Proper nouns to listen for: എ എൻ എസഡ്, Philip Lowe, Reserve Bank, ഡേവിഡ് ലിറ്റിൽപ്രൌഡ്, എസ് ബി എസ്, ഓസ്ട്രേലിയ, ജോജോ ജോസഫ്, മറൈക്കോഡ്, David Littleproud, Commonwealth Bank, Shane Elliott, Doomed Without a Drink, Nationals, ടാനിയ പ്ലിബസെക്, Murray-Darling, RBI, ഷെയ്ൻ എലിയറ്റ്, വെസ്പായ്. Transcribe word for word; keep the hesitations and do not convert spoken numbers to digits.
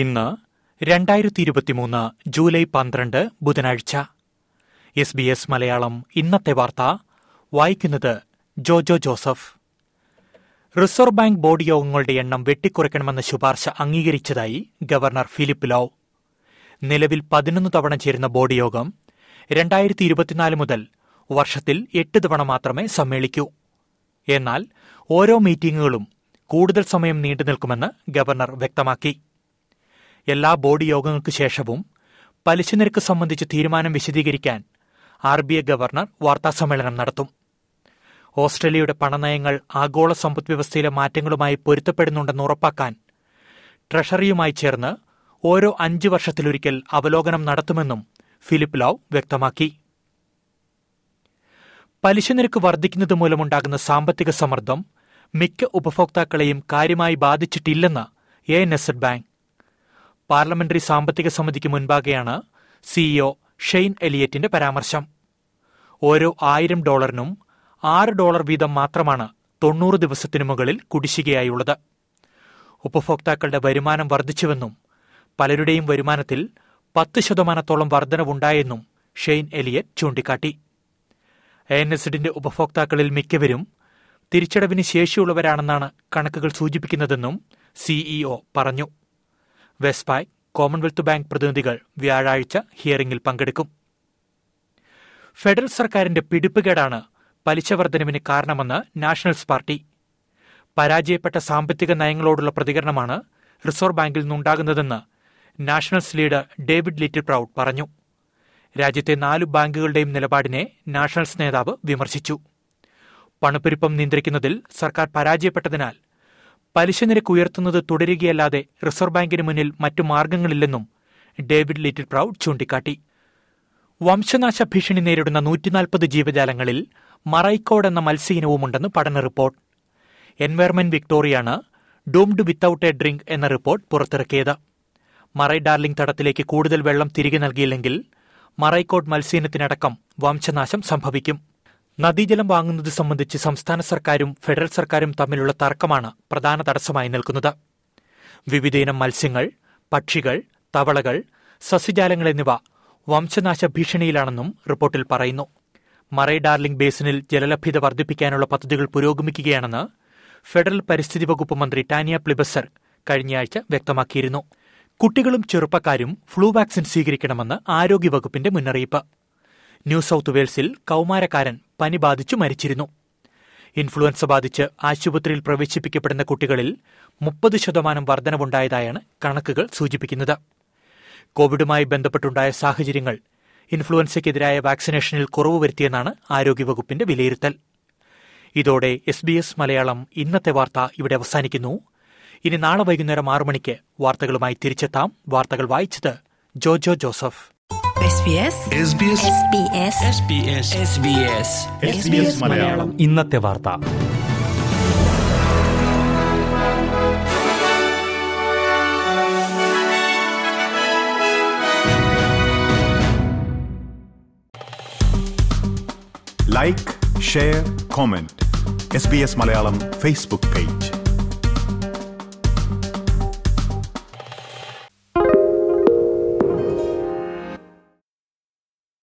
ഇന്ന് രണ്ടായിരത്തി ഇരുപത്തിമൂന്ന് ജൂലൈ പന്ത്രണ്ട് ബുധനാഴ്ച. എസ് ബി എസ് മലയാളം ഇന്നത്തെ വാർത്ത വായിക്കുന്നത് ജോജോ ജോസഫ്. Reserve bank board യോഗങ്ങളുടെ എണ്ണം വെട്ടിക്കുറയ്ക്കണമെന്ന ശുപാർശ അംഗീകരിച്ചതായി ഗവർണർ ഫിലിപ്പ് ലോ. നിലവിൽ പതിനൊന്ന് തവണ ചേരുന്ന ബോർഡ് യോഗം രണ്ടായിരത്തി ഇരുപത്തിനാല് മുതൽ വർഷത്തിൽ എട്ട് തവണ മാത്രമേ സമ്മേളിക്കൂ. എന്നാൽ ഓരോ മീറ്റിംഗുകളും കൂടുതൽ സമയം നീണ്ടുനിൽക്കുമെന്ന് ഗവർണർ വ്യക്തമാക്കി. എല്ലാ ബോർഡ് യോഗങ്ങൾക്ക് ശേഷവും പലിശ നിരക്ക് സംബന്ധിച്ച് തീരുമാനം വിശദീകരിക്കാൻ ആർ ബി ഐ ഗവർണർ വാർത്താസമ്മേളനം നടത്തും. ഓസ്ട്രേലിയയുടെ പണനയങ്ങൾ ആഗോള സമ്പദ്വ്യവസ്ഥയിലെ മാറ്റങ്ങളുമായി പൊരുത്തപ്പെടുന്നുണ്ടെന്ന് ഉറപ്പാക്കാൻ ട്രഷറിയുമായി ചേർന്ന് ഓരോ അഞ്ച് വർഷത്തിലൊരിക്കൽ അവലോകനം നടത്തുമെന്നും ഫിലിപ്പ് ലോ വ്യക്തമാക്കി. പലിശ നിരക്ക് വർദ്ധിക്കുന്നത് മൂലമുണ്ടാകുന്ന സാമ്പത്തിക സമ്മർദ്ദം മിക്ക ഉപഭോക്താക്കളെയും കാര്യമായി ബാധിച്ചിട്ടില്ലെന്ന് എ എൻ എസഡ് bank. Parliamentary സാമ്പത്തിക സമിതിക്ക് മുൻപാകെയാണ് സിഇഒ ഷെയ്ൻ എലിയറ്റിന്റെ പരാമർശം. ഓരോ ആയിരം ഡോളറിനും ആറ് ഡോളർ വീതം മാത്രമാണ് തൊണ്ണൂറ് ദിവസത്തിനു മുകളിൽ കുടിശ്ശികയായുള്ളത്. ഉപഭോക്താക്കളുടെ വരുമാനം വർദ്ധിച്ചുവെന്നും പലരുടെയും വരുമാനത്തിൽ പത്ത് ശതമാനത്തോളം വർധനവുണ്ടായെന്നും ഷെയ്ൻ എലിയറ്റ് ചൂണ്ടിക്കാട്ടി. എ എൻ എസഡിന്റെ ഉപഭോക്താക്കളിൽ മിക്കവരും തിരിച്ചടവിന് ശേഷിയുള്ളവരാണെന്നാണ് കണക്കുകൾ സൂചിപ്പിക്കുന്നതെന്നും സിഇഒ പറഞ്ഞു. വെസ്പായ്, കോമൺവെൽത്ത് ബാങ്ക് പ്രതിനിധികൾ വ്യാഴാഴ്ച ഹിയറിംഗിൽ പങ്കെടുക്കും. ഫെഡറൽ സർക്കാരിന്റെ പിടിപ്പുകേടാണ് പലിശവർദ്ധനവിന് കാരണമെന്ന് നാഷണൽസ് പാർട്ടി. പരാജയപ്പെട്ട സാമ്പത്തിക നയങ്ങളോടുള്ള പ്രതികരണമാണ് റിസർവ് ബാങ്കിൽ നിന്നുണ്ടാകുന്നതെന്ന് നാഷണൽസ് ലീഡർ ഡേവിഡ് ലിറ്റിൽപ്രൌഡ് പറഞ്ഞു. രാജ്യത്തെ നാലു ബാങ്കുകളുടെയും നിലപാടിനെ നാഷണൽസ് നേതാവ് വിമർശിച്ചു. പണപ്പെരുപ്പം നിയന്ത്രിക്കുന്നതിൽ സർക്കാർ പരാജയപ്പെട്ടതിനാൽ പലിശ നിരക്ക് ഉയർത്തുന്നത് തുടരുകയല്ലാതെ റിസർവ് ബാങ്കിന് മുന്നിൽ മറ്റു മാർഗ്ഗങ്ങളില്ലെന്നും ഡേവിഡ് ലിറ്റിൽ പ്രൌഡ് ചൂണ്ടിക്കാട്ടി. വംശനാശ ഭീഷണി നേരിടുന്ന നൂറ്റിനാൽപ്പത് ജീവജാലങ്ങളിൽ മറൈക്കോഡ് എന്ന മത്സ്യയിനവുമുണ്ടെന്ന് പഠന റിപ്പോർട്ട്. എൻവയർമെന്റ് വിക്ടോറിയാണ് ഡൂംഡ് വിത്തൌട്ട് എ ഡ്രിങ്ക് എന്ന റിപ്പോർട്ട് പുറത്തിറക്കിയത്. മറൈ ഡാർലിംഗ് തടത്തിലേക്ക് കൂടുതൽ വെള്ളം തിരികെ നൽകിയില്ലെങ്കിൽ മറൈക്കോഡ് മത്സ്യയിനത്തിനടക്കം വംശനാശം സംഭവിക്കും. നദീജലം വാങ്ങുന്നത് സംബന്ധിച്ച് സംസ്ഥാന സർക്കാരും ഫെഡറൽ സർക്കാരും തമ്മിലുള്ള തർക്കമാണ് പ്രധാന തടസ്സമായി നിൽക്കുന്നത്. വിവിധയിനം മത്സ്യങ്ങൾ, പക്ഷികൾ, തവളകൾ, സസ്യജാലങ്ങൾ എന്നിവ വംശനാശ ഭീഷണിയിലാണെന്നും റിപ്പോർട്ടിൽ പറയുന്നു. മറൈ ഡാർലിംഗ് ബേസിനിൽ ജലലഭ്യത വർദ്ധിപ്പിക്കാനുള്ള പദ്ധതികൾ പുരോഗമിക്കുകയാണെന്ന് ഫെഡറൽ പരിസ്ഥിതി വകുപ്പ് മന്ത്രി ടാനിയ പ്ലിബസെക് കഴിഞ്ഞയാഴ്ച വ്യക്തമാക്കിയിരുന്നു. കുട്ടികളും ചെറുപ്പക്കാരും ഫ്ലൂ വാക്സിൻ സ്വീകരിക്കണമെന്ന് ആരോഗ്യവകുപ്പിന്റെ മുന്നറിയിപ്പ്. ന്യൂ സൌത്ത് വെയിൽസിൽ കൌമാരക്കാരൻ പനി ബാധിച്ചു മരിച്ചിരുന്നു. ഇൻഫ്ലുവൻസ ബാധിച്ച് ആശുപത്രിയിൽ പ്രവേശിപ്പിക്കപ്പെടുന്ന കുട്ടികളിൽ മുപ്പത് ശതമാനം വർധനവുണ്ടായതായാണ് കണക്കുകൾ സൂചിപ്പിക്കുന്നത്. കോവിഡുമായി ബന്ധപ്പെട്ടുണ്ടായ സാഹചര്യങ്ങൾ ഇൻഫ്ലുവൻസയ്ക്കെതിരായ വാക്സിനേഷനിൽ കുറവ് വരുത്തിയെന്നാണ് ആരോഗ്യവകുപ്പിന്റെ വിലയിരുത്തൽ. ഇതോടെ എസ് ബി എസ് മലയാളം ഇന്നത്തെ വാർത്ത ഇവിടെ അവസാനിക്കുന്നു. ഇനി നാളെ വൈകുന്നേരം ആറു മണിക്ക് വാർത്തകളുമായി തിരിച്ചെത്താം. വാർത്തകൾ വായിച്ചത് ജോജോ ജോസഫ്. ഇന്നത്തെ വാർത്ത. Like, share, comment. എസ് ബി എസ് Malayalam Facebook page.